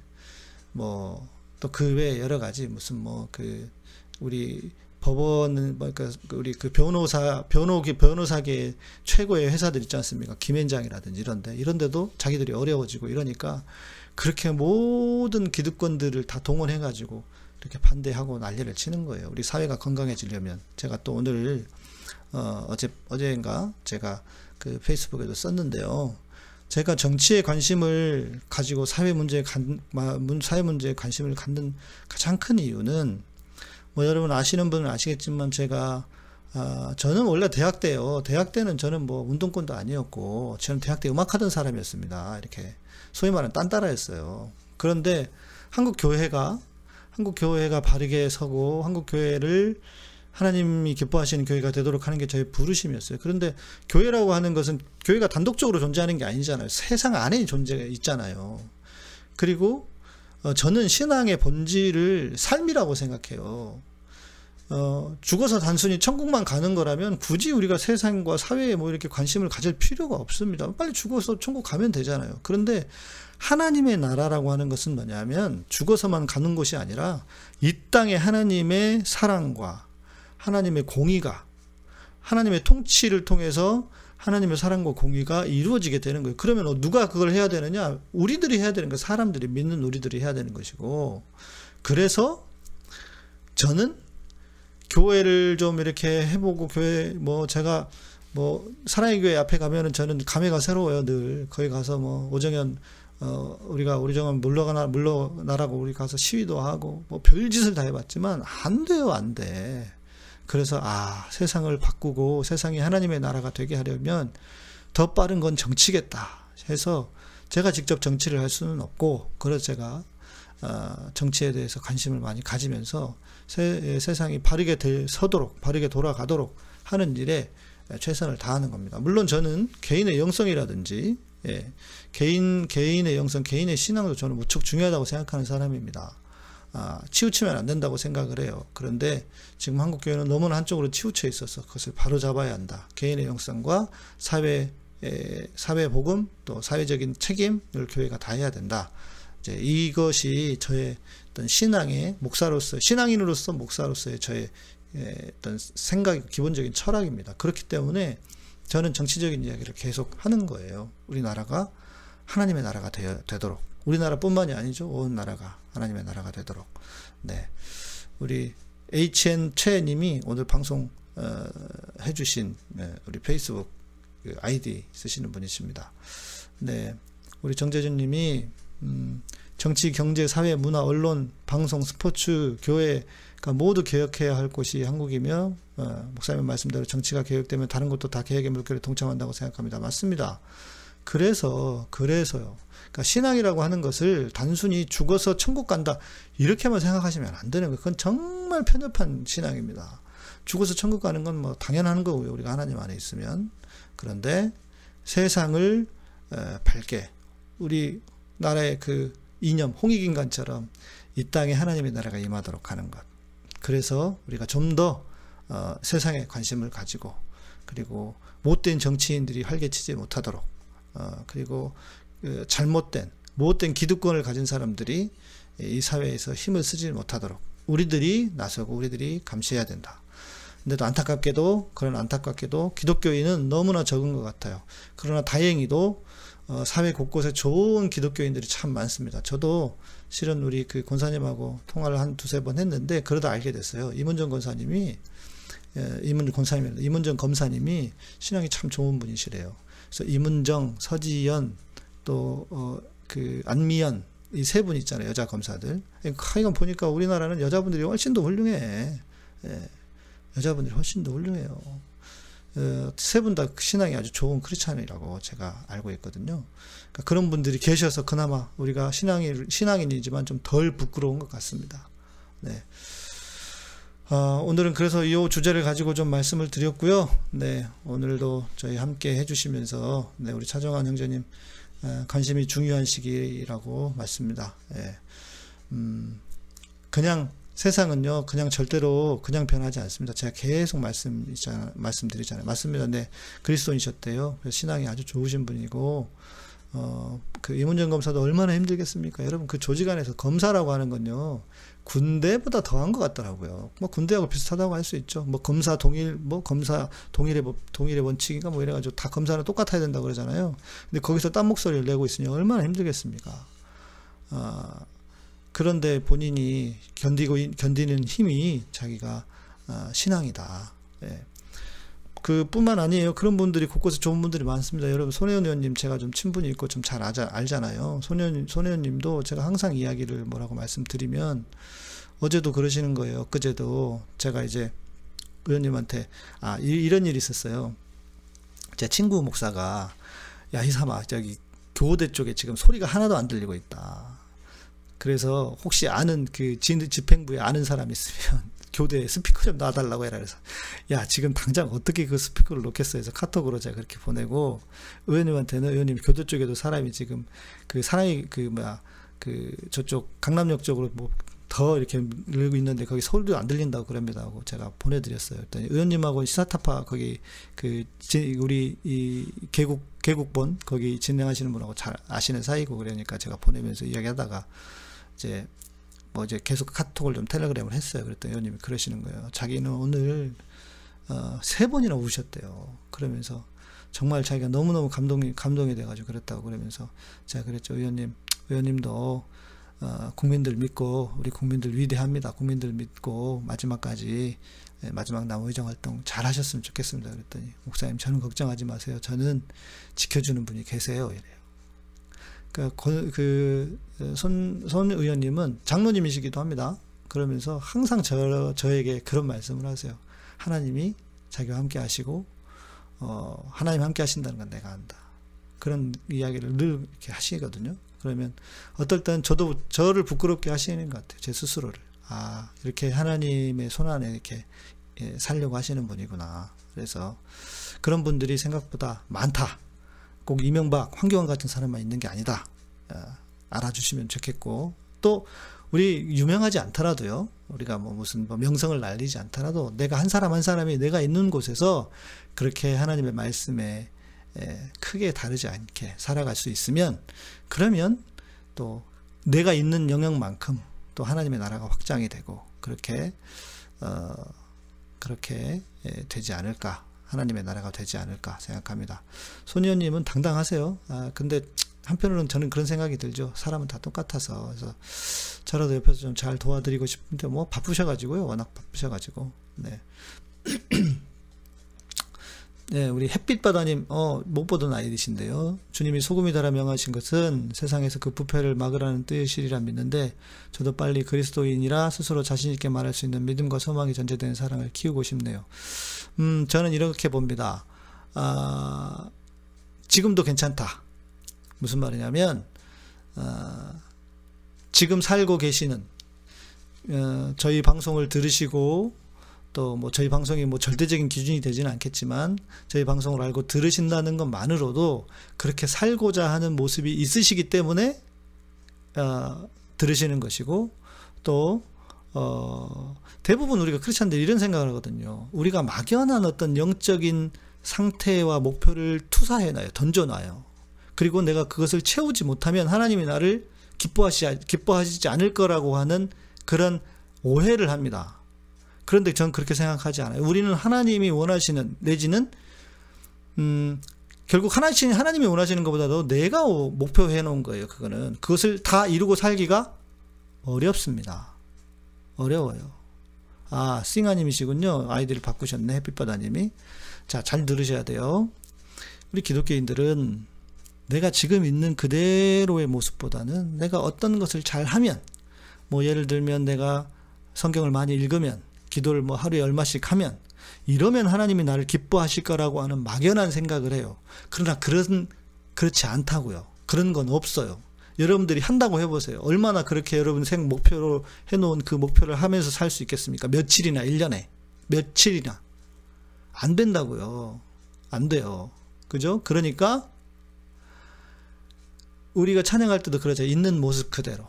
뭐, 또 그 외에 여러 가지 무슨 뭐, 그, 우리 법원, 그러니까 우리 그 변호사, 변호기, 변호사계 최고의 회사들 있지 않습니까? 김앤장이라든지 이런데, 이런데도 자기들이 어려워지고 이러니까 그렇게 모든 기득권들을 다 동원해가지고 이렇게 반대하고 난리를 치는 거예요. 우리 사회가 건강해지려면. 제가 또 오늘 어, 어제, 어제인가 제가 그 페이스북에도 썼는데요. 제가 정치에 관심을 가지고 사회 문제에 간, 사회 문제에 관심을 갖는 가장 큰 이유는, 뭐 여러분 아시는 분은 아시겠지만 제가 아, 저는 원래 대학 때요. 대학 때는 저는 뭐 운동권도 아니었고, 저는 대학 때 음악하던 사람이었습니다. 이렇게 소위 말하는 딴따라였어요. 그런데 한국 교회가 한국 교회가 바르게 서고 한국 교회를 하나님이 기뻐하시는 교회가 되도록 하는 게 저의 부르심이었어요. 그런데 교회라고 하는 것은 교회가 단독적으로 존재하는 게 아니잖아요. 세상 안에 존재가 있잖아요. 그리고 어, 저는 신앙의 본질을 삶이라고 생각해요. 어, 죽어서 단순히 천국만 가는 거라면 굳이 우리가 세상과 사회에 뭐 이렇게 관심을 가질 필요가 없습니다. 빨리 죽어서 천국 가면 되잖아요. 그런데 하나님의 나라라고 하는 것은 뭐냐면 죽어서만 가는 것이 아니라 이 땅에 하나님의 사랑과 하나님의 공의가, 하나님의 통치를 통해서 하나님의 사랑과 공의가 이루어지게 되는 거예요. 그러면 누가 그걸 해야 되느냐? 우리들이 해야 되는 거예요. 사람들이, 믿는 우리들이 해야 되는 것이고. 그래서 저는 교회를 좀 이렇게 해보고, 교회 뭐 제가 뭐 사랑의 교회 앞에 가면은 저는 감회가 새로워요. 늘 거기 가서 뭐 오정현 어 우리가 우리 정원 물러가나 물러나라고 우리 가서 시위도 하고 뭐 별짓을 다 해봤지만 안 돼요, 안 돼. 그래서 아, 세상을 바꾸고 세상이 하나님의 나라가 되게 하려면 더 빠른 건 정치겠다 해서, 제가 직접 정치를 할 수는 없고, 그래서 제가 어, 정치에 대해서 관심을 많이 가지면서 세, 세상이 바르게 되, 서도록 바르게 돌아가도록 하는 일에 최선을 다하는 겁니다. 물론 저는 개인의 영성이라든지, 예, 개인, 개인의 영성, 개인의 신앙도 저는 무척 중요하다고 생각하는 사람입니다. 아, 치우치면 안 된다고 생각을 해요. 그런데 지금 한국 교회는 너무나 한쪽으로 치우쳐 있어서 그것을 바로 잡아야 한다. 개인의 영성과 사회, 사회 복음, 또 사회적인 책임을 교회가 다 해야 된다. 이제 이것이 저의 어떤 신앙의 목사로서, 신앙인으로서 목사로서의 저의 어떤 생각, 기본적인 철학입니다. 그렇기 때문에 저는 정치적인 이야기를 계속 하는 거예요. 우리나라가 하나님의 나라가 되, 되도록, 우리나라뿐만이 아니죠. 온 나라가 하나님의 나라가 되도록. 네, 우리 에이치엔 최님이 오늘 방송 어, 해주신, 네, 우리 페이스북 아이디 쓰시는 분이십니다. 네, 우리 정재준님이 음, 정치, 경제, 사회, 문화, 언론, 방송, 스포츠, 교회가 모두 개혁해야 할 곳이 한국이며, 어, 목사님 말씀대로 정치가 개혁되면 다른 것도 다 개혁의 물결에 동참한다고 생각합니다. 맞습니다. 그래서 그래서요. 그러니까 신앙이라고 하는 것을 단순히 죽어서 천국 간다 이렇게만 생각하시면 안 되는 거예요. 그건 정말 편협한 신앙입니다. 죽어서 천국 가는 건 뭐 당연한 거고요, 우리가 하나님 안에 있으면. 그런데 세상을 에, 밝게, 우리 나라의 그 이념, 홍익인간처럼 이 땅에 하나님의 나라가 임하도록 하는 것. 그래서 우리가 좀 더 어, 세상에 관심을 가지고, 그리고 못된 정치인들이 활개치지 못하도록, 어, 그리고 그 잘못된 못된 기득권을 가진 사람들이 이 사회에서 힘을 쓰지 못하도록 우리들이 나서고 우리들이 감시해야 된다. 근데도 안타깝게도, 그런 안타깝게도 기독교인은 너무나 적은 것 같아요. 그러나 다행히도 어, 사회 곳곳에 좋은 기독교인들이 참 많습니다. 저도 실은 우리 그 권사님하고 통화를 한 두세 번 했는데 그러다 알게 됐어요. 이문정 권사님이 예, 이문 권사님, 이문정 검사님이 신앙이 참 좋은 분이시래요. 그래서 이문정, 서지연, 또 어, 그 안미연, 이 세 분 있잖아요, 여자 검사들. 이건 보니까 우리나라는 여자분들이 훨씬 더 훌륭해. 예, 여자분들이 훨씬 더 훌륭해요. 어, 세 분 다 신앙이 아주 좋은 크리스찬이라고 제가 알고 있거든요. 그러니까 그런 분들이 계셔서 그나마 우리가 신앙인, 신앙인이지만 좀 덜 부끄러운 것 같습니다. 네. 어, 오늘은 그래서 이 주제를 가지고 좀 말씀을 드렸고요. 네, 오늘도 저희 함께 해주시면서, 네, 우리 차정환 형제님 에, 관심이 중요한 시기라고 맞습니다. 예. 음, 그냥 세상은요, 그냥 절대로 그냥 변하지 않습니다. 제가 계속 말씀 있잖아, 말씀드리잖아요. 맞습니다. 네, 그리스도인이셨대요. 그래서 신앙이 아주 좋으신 분이고, 어, 그 이문정 검사도 얼마나 힘들겠습니까? 여러분, 그 조직 안에서 검사라고 하는 건요, 군대보다 더한 것 같더라고요. 뭐 군대하고 비슷하다고 할 수 있죠. 뭐 검사 동일, 뭐 검사 동일의 동일의 원칙인가 뭐 이래가지고 다 검사는 똑같아야 된다 그러잖아요. 근데 거기서 딴 목소리를 내고 있으니 얼마나 힘들겠습니까? 아, 그런데 본인이 견디고 견디는 힘이 자기가 아, 신앙이다. 예. 그 뿐만 아니에요. 그런 분들이 곳곳에 좋은 분들이 많습니다. 여러분, 손혜원 의원님 제가 좀 친분이 있고 좀 잘 알잖아요. 손혜원, 손혜원님도 제가 항상 이야기를 뭐라고 말씀드리면, 어제도 그러시는 거예요. 엊그제도 제가 이제 의원님한테, 아, 이, 이런 일이 있었어요. 제 친구 목사가, 야, 이삼아, 저기 교호대 쪽에 지금 소리가 하나도 안 들리고 있다. 그래서 혹시 아는 그 집행부에 아는 사람 있으면 교대에 스피커 좀 놔달라고 해라. 그래서 야, 지금 당장 어떻게 그 스피커를 놓겠어 해서 카톡으로 제가 그렇게 보내고, 의원님한테는 의원님 교대 쪽에도 사람이 지금 그 사람이 그 뭐야 그 저쪽 강남역 쪽으로 뭐 더 이렇게 밀고 있는데 거기 서울도 안 들린다고 그럽니다 하고 제가 보내드렸어요. 일단 의원님하고 시사타파 거기 그 우리 이 계곡 계곡본 거기 진행하시는 분하고 잘 아시는 사이고, 그러니까 제가 보내면서 이야기하다가 이제 뭐 이제 계속 카톡을 좀 텔레그램을 했어요. 그랬더니 의원님이 그러시는 거예요. 자기는 오늘 어, 세 번이나 우셨대요. 그러면서 정말 자기가 너무너무 감동이 감동이 돼가지고 그랬다고 그러면서 제가 그랬죠. 의원님, 의원님도 어, 국민들 믿고, 우리 국민들 위대합니다. 국민들 믿고 마지막까지 예, 마지막 남은 의정 활동 잘 하셨으면 좋겠습니다. 그랬더니 목사님, 저는 걱정하지 마세요. 저는 지켜주는 분이 계세요. 이래요. 그러니까 그 손, 손 의원님은 장로님이시기도 합니다. 그러면서 항상 저, 저에게 그런 말씀을 하세요. 하나님이 자기와 함께 하시고 어, 하나님 함께 하신다는 건 내가 안다. 그런 이야기를 늘 이렇게 하시거든요. 그러면 어떨 땐 저도 저를 부끄럽게 하시는 것 같아요. 제 스스로를. 아, 이렇게 하나님의 손 안에 이렇게 예, 살려고 하시는 분이구나. 그래서 그런 분들이 생각보다 많다. 꼭 이명박, 황교안 같은 사람만 있는 게 아니다. 아, 알아주시면 좋겠고, 또 우리 유명하지 않더라도요, 우리가 뭐 무슨 뭐 명성을 날리지 않더라도 내가 한 사람 한 사람이 내가 있는 곳에서 그렇게 하나님의 말씀에 예, 크게 다르지 않게 살아갈 수 있으면, 그러면 또 내가 있는 영역만큼 또 하나님의 나라가 확장이 되고 그렇게 어, 그렇게 예, 되지 않을까, 하나님의 나라가 되지 않을까 생각합니다. 손 의원님은 당당하세요. 아, 근데 한편으로는 저는 그런 생각이 들죠. 사람은 다 똑같아서. 그래서 저라도 옆에서 좀 잘 도와드리고 싶은데 뭐 바쁘셔가지고요. 워낙 바쁘셔가지고. 네. 네, 우리 햇빛바다님, 어, 못 보던 아이디신데요. 주님이 소금이다라 명하신 것은 세상에서 그 부패를 막으라는 뜻이라 믿는데, 저도 빨리 그리스도인이라 스스로 자신있게 말할 수 있는 믿음과 소망이 전제되는 사랑을 키우고 싶네요. 음, 저는 이렇게 봅니다. 아, 지금도 괜찮다. 무슨 말이냐면, 아, 지금 살고 계시는, 어, 저희 방송을 들으시고, 또 뭐 저희 방송이 뭐 절대적인 기준이 되지는 않겠지만 저희 방송을 알고 들으신다는 것만으로도 그렇게 살고자 하는 모습이 있으시기 때문에 어, 들으시는 것이고, 또 어, 대부분 우리가 크리스찬들이 이런 생각을 하거든요. 우리가 막연한 어떤 영적인 상태와 목표를 투사해놔요. 던져놔요. 그리고 내가 그것을 채우지 못하면 하나님이 나를 기뻐하시, 기뻐하시지 않을 거라고 하는 그런 오해를 합니다. 그런데 전 그렇게 생각하지 않아요. 우리는 하나님이 원하시는, 내지는 음, 결국 하나님, 하나님이 원하시는 것보다도 내가 목표해 놓은 거예요. 그거는 그것을 다 이루고 살기가 어렵습니다. 어려워요. 아, 싱아님이시군요. 아이디를 바꾸셨네. 햇빛바다님이. 자, 잘 들으셔야 돼요. 우리 기독교인들은 내가 지금 있는 그대로의 모습보다는 내가 어떤 것을 잘하면, 뭐 예를 들면 내가 성경을 많이 읽으면, 기도를 뭐 하루에 얼마씩 하면, 이러면 하나님이 나를 기뻐하실 거라고 하는 막연한 생각을 해요. 그러나 그런, 그렇지 않다고요. 그런 건 없어요. 여러분들이 한다고 해보세요. 얼마나 그렇게 여러분 생 목표로 해놓은 그 목표를 하면서 살 수 있겠습니까? 며칠이나, 일 년에 며칠이나. 안 된다고요. 안 돼요. 그죠? 그러니까 우리가 찬양할 때도 그러죠. 있는 모습 그대로.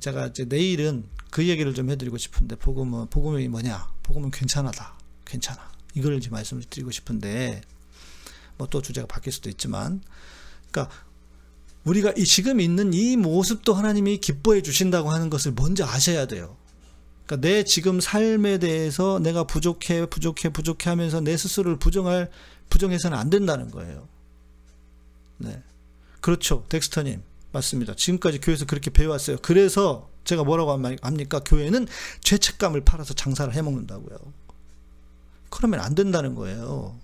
제가 이제 내일은 그 얘기를 좀 해드리고 싶은데, 복음은, 복음이 뭐냐? 복음은 괜찮아다. 괜찮아. 이걸 이제 말씀을 드리고 싶은데, 뭐 또 주제가 바뀔 수도 있지만, 그러니까 우리가 이 지금 있는 이 모습도 하나님이 기뻐해 주신다고 하는 것을 먼저 아셔야 돼요. 그러니까 내 지금 삶에 대해서 내가 부족해, 부족해, 부족해 하면서 내 스스로를 부정할, 부정해서는 안 된다는 거예요. 네. 그렇죠. 덱스터님. 맞습니다. 지금까지 교회에서 그렇게 배워왔어요. 그래서 제가 뭐라고 합니까? 교회는 죄책감을 팔아서 장사를 해먹는다고요. 그러면 안 된다는 거예요.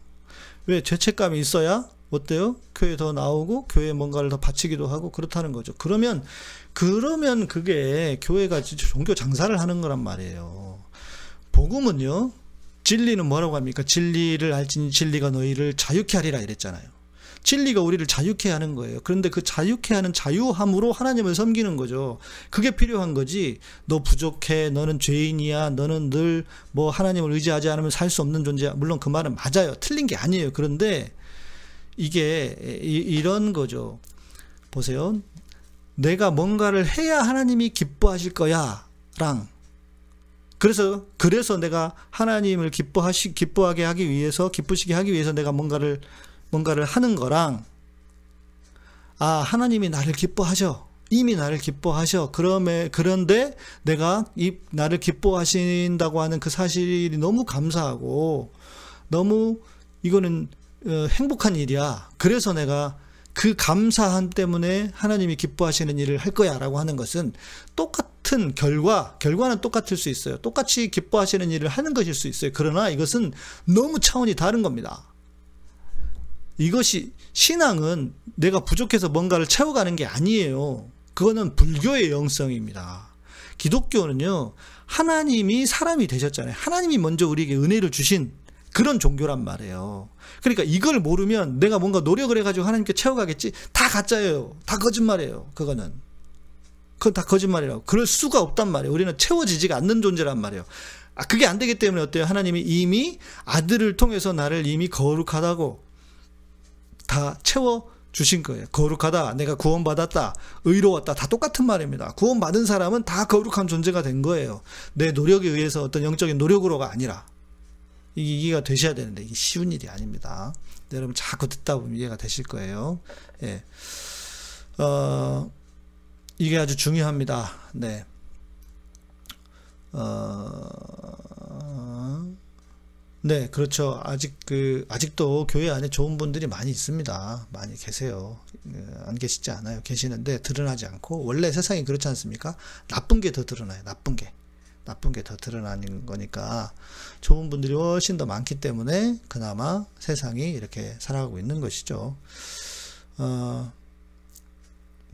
왜 죄책감이 있어야 어때요? 교회 더 나오고 교회에 뭔가를 더 바치기도 하고 그렇다는 거죠. 그러면 그러면 그게 교회가 진짜 종교 장사를 하는 거란 말이에요. 복음은요, 진리는 뭐라고 합니까? 진리를 알지니 진리가 너희를 자유케 하리라 이랬잖아요. 진리가 우리를 자유케 하는 거예요. 그런데 그 자유케 하는 자유함으로 하나님을 섬기는 거죠. 그게 필요한 거지. 너 부족해, 너는 죄인이야, 너는 늘 뭐 하나님을 의지하지 않으면 살 수 없는 존재야. 물론 그 말은 맞아요. 틀린 게 아니에요. 그런데 이게 이, 이런 거죠. 보세요. 내가 뭔가를 해야 하나님이 기뻐하실 거야 랑 그래서 그래서 내가 하나님을 기뻐하시 기뻐하게 하기 위해서 기쁘시게 하기 위해서 내가 뭔가를 뭔가를 하는 거랑, 아, 하나님이 나를 기뻐하셔. 이미 나를 기뻐하셔. 그럼에, 그런데 내가 이, 나를 기뻐하신다고 하는 그 사실이 너무 감사하고, 너무 이거는 어, 행복한 일이야. 그래서 내가 그 감사함 때문에 하나님이 기뻐하시는 일을 할 거야 라고 하는 것은 똑같은 결과, 결과는 똑같을 수 있어요. 똑같이 기뻐하시는 일을 하는 것일 수 있어요. 그러나 이것은 너무 차원이 다른 겁니다. 이것이 신앙은 내가 부족해서 뭔가를 채워가는 게 아니에요. 그거는 불교의 영성입니다. 기독교는요, 하나님이 사람이 되셨잖아요. 하나님이 먼저 우리에게 은혜를 주신 그런 종교란 말이에요. 그러니까 이걸 모르면 내가 뭔가 노력을 해가지고 하나님께 채워가겠지? 다 가짜예요. 다 거짓말이에요. 그거는. 그건 다 거짓말이라고. 그럴 수가 없단 말이에요. 우리는 채워지지가 않는 존재란 말이에요. 아, 그게 안 되기 때문에 어때요? 하나님이 이미 아들을 통해서 나를 이미 거룩하다고 다 채워주신 거예요. 거룩하다, 내가 구원받았다, 의로웠다, 다 똑같은 말입니다. 구원받은 사람은 다 거룩한 존재가 된 거예요. 내 노력에 의해서 어떤 영적인 노력으로가 아니라. 이게 이해가 되셔야 되는데 이게 쉬운 일이 아닙니다. 여러분 자꾸 듣다 보면 이해가 되실 거예요. 예. 어, 이게 아주 중요합니다. 네. 어... 네, 그렇죠. 아직 그 아직도 교회 안에 좋은 분들이 많이 있습니다. 많이 계세요. 안 계시지 않아요. 계시는데 드러나지 않고, 원래 세상이 그렇지 않습니까? 나쁜 게 더 드러나요. 나쁜 게 나쁜 게 더 드러나는 거니까 좋은 분들이 훨씬 더 많기 때문에 그나마 세상이 이렇게 살아가고 있는 것이죠. 어,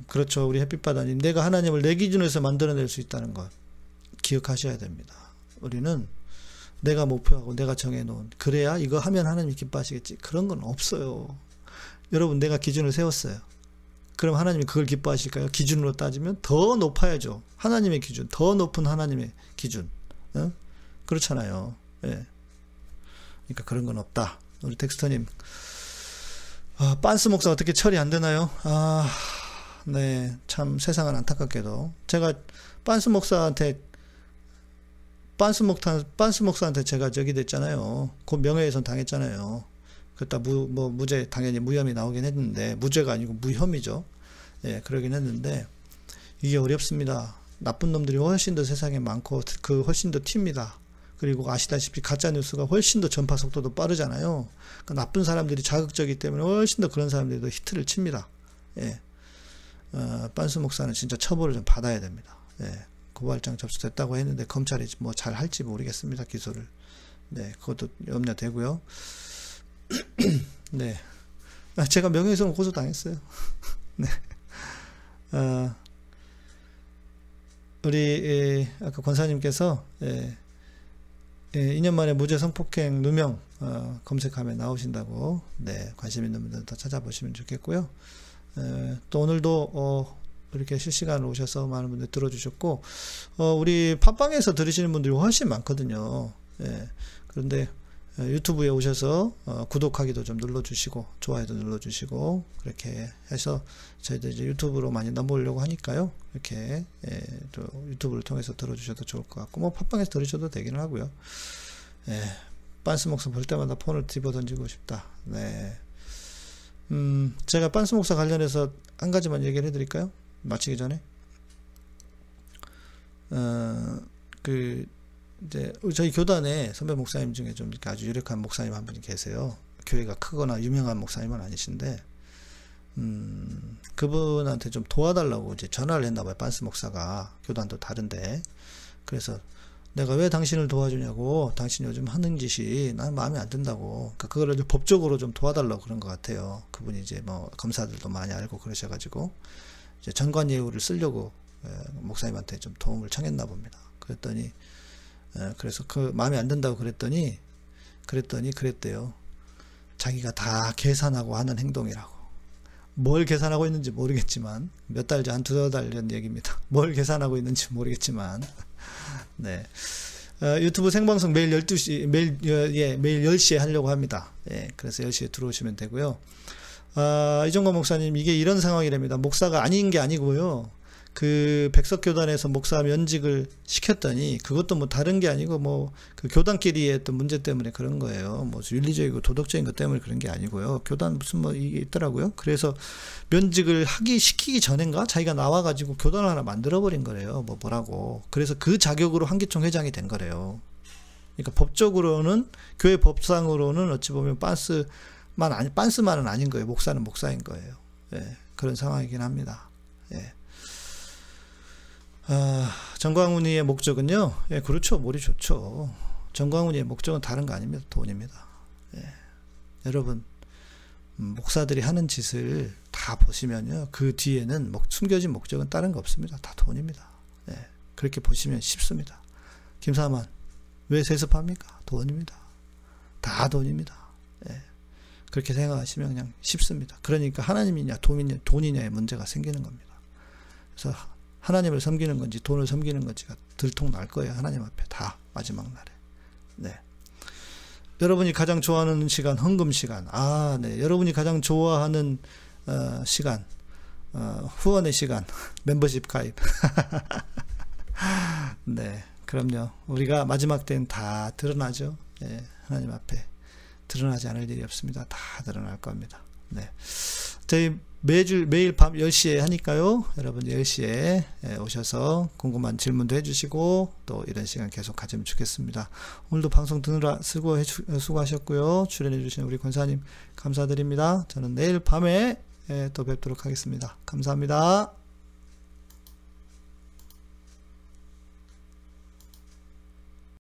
그렇죠. 우리 햇빛바다님, 내가 하나님을 내 기준에서 만들어낼 수 있다는 것 기억하셔야 됩니다. 우리는 내가 목표하고 내가 정해놓은, 그래야 이거 하면 하나님이 기뻐하시겠지, 그런 건 없어요. 여러분, 내가 기준을 세웠어요. 그럼 하나님이 그걸 기뻐하실까요? 기준으로 따지면 더 높아야죠. 하나님의 기준, 더 높은 하나님의 기준. 어? 그렇잖아요. 예. 그러니까 그런 건 없다. 우리 텍스터님, 아, 빤스 목사 어떻게 처리 안 되나요? 아, 네, 참 세상은 안타깝게도 제가 빤스 목사한테 빤스 목사, 빤스 목사한테 제가 저기 됐잖아요. 그 명예훼손 당했잖아요. 그다 무, 뭐, 무죄, 당연히 무혐의 나오긴 했는데, 무죄가 아니고 무혐의죠. 예, 그러긴 했는데, 이게 어렵습니다. 나쁜 놈들이 훨씬 더 세상에 많고, 그 훨씬 더 튑니다. 그리고 아시다시피 가짜뉴스가 훨씬 더 전파 속도도 빠르잖아요. 그러니까 나쁜 사람들이 자극적이기 때문에 훨씬 더 그런 사람들이 더 히트를 칩니다. 예. 어, 빤스 목사는 진짜 처벌을 좀 받아야 됩니다. 예. 고발장 접수됐다고 했는데 검찰이 뭐 잘 할지 모르겠습니다. 기소를. 네, 그것도 염려되고요. 네, 제가 명예훼손 고소 당했어요. 네, 어, 우리 에, 아까 권사님께서 에, 에, 이 년 만에 무죄 성폭행 누명 어, 검색하면 나오신다고. 네, 관심 있는 분들은 더 찾아보시면 좋겠고요. 에, 또 오늘도 어, 이렇게 실시간으로 오셔서 많은 분들 들어주셨고, 어, 우리 팟빵에서 들으시는 분들이 훨씬 많거든요. 예, 그런데 유튜브에 오셔서 어, 구독하기도 좀 눌러주시고 좋아요도 눌러주시고 그렇게 해서 저희도 이제 유튜브로 많이 넘어오려고 하니까요. 이렇게 예, 또 유튜브를 통해서 들어주셔도 좋을 것 같고, 뭐 팟빵에서 들으셔도 되기는 하고요. 예, 빤스 목사 볼 때마다 폰을 집어 던지고 싶다. 네, 음, 제가 빤스 목사 관련해서 한 가지만 얘기를 해드릴까요? 마치기 전에. 어, 그 이제 저희 교단에 선배 목사님 중에 좀 아주 유력한 목사님 한 분이 계세요. 교회가 크거나 유명한 목사님은 아니신데, 음, 그분한테 좀 도와달라고 이제 전화를 했나 봐요. 빤스 목사가 교단도 다른데. 그래서 내가 왜 당신을 도와주냐고, 당신 요즘 하는 짓이 난 마음에 안 든다고. 그러니까 그거를 이제 법적으로 좀 도와달라고 그런 것 같아요. 그분이 이제 뭐 검사들도 많이 알고 그러셔가지고 이제 전관 예우를 쓰려고 목사님한테 좀 도움을 청했나 봅니다. 그랬더니 그래서 그 마음에 안 든다고 그랬더니 그랬더니 그랬대요. 자기가 다 계산하고 하는 행동이라고. 뭘 계산하고 있는지 모르겠지만, 몇 달 전, 한 두어 달 전 얘기입니다. 뭘 계산하고 있는지 모르겠지만, 네. 어, 유튜브 생방송 매일 열두 시, 매일, 예, 매일 열 시에 하려고 합니다. 예, 그래서 열 시에 들어오시면 되고요. 아, 이종건 목사님, 이게 이런 상황이랍니다. 목사가 아닌 게 아니고요. 그 백석교단에서 목사 면직을 시켰더니 그것도 뭐 다른 게 아니고 뭐 그 교단끼리의 어떤 문제 때문에 그런 거예요. 뭐 윤리적이고 도덕적인 것 때문에 그런 게 아니고요. 교단 무슨 뭐 이게 있더라고요. 그래서 면직을 하기 시키기 전인가 자기가 나와가지고 교단을 하나 만들어버린 거래요. 뭐 뭐라고. 그래서 그 자격으로 한기총 회장이 된 거래요. 그러니까 법적으로는 교회 법상으로는 어찌 보면 빤스만 아니 빤스만은 아닌 거예요. 목사는 목사인 거예요. 예, 그런 상황이긴 합니다. 예. 아, 정광훈이의 목적은요, 예, 그렇죠. 머리 좋죠. 정광훈이의 목적은 다른 거 아닙니다. 돈입니다. 예. 여러분, 음, 목사들이 하는 짓을 다 보시면요, 그 뒤에는 목, 숨겨진 목적은 다른 거 없습니다. 다 돈입니다. 예. 그렇게 보시면 쉽습니다. 김사만, 왜 세습합니까? 돈입니다. 다 돈입니다. 예. 그렇게 생각하시면 그냥 쉽습니다. 그러니까 하나님이냐, 돈이냐, 돈이냐의 문제가 생기는 겁니다. 그래서 하나님을 섬기는 건지 돈을 섬기는 건지가 들통날 거예요. 하나님 앞에 다 마지막 날에. 네. 여러분이 가장 좋아하는 시간, 헌금 시간. 아, 네. 여러분이 가장 좋아하는 어, 시간, 어, 후원의 시간, 멤버십 가입. 네, 그럼요. 우리가 마지막 때는 다 드러나죠. 네. 하나님 앞에 드러나지 않을 일이 없습니다. 다 드러날 겁니다. 네. 저희 매주 매일 밤 열 시에 하니까요. 여러분 열 시에 오셔서 궁금한 질문도 해주시고 또 이런 시간 계속 가지면 좋겠습니다. 오늘도 방송 듣느라 수고, 수고하셨고요. 출연해주신 우리 권사님 감사드립니다. 저는 내일 밤에 또 뵙도록 하겠습니다. 감사합니다.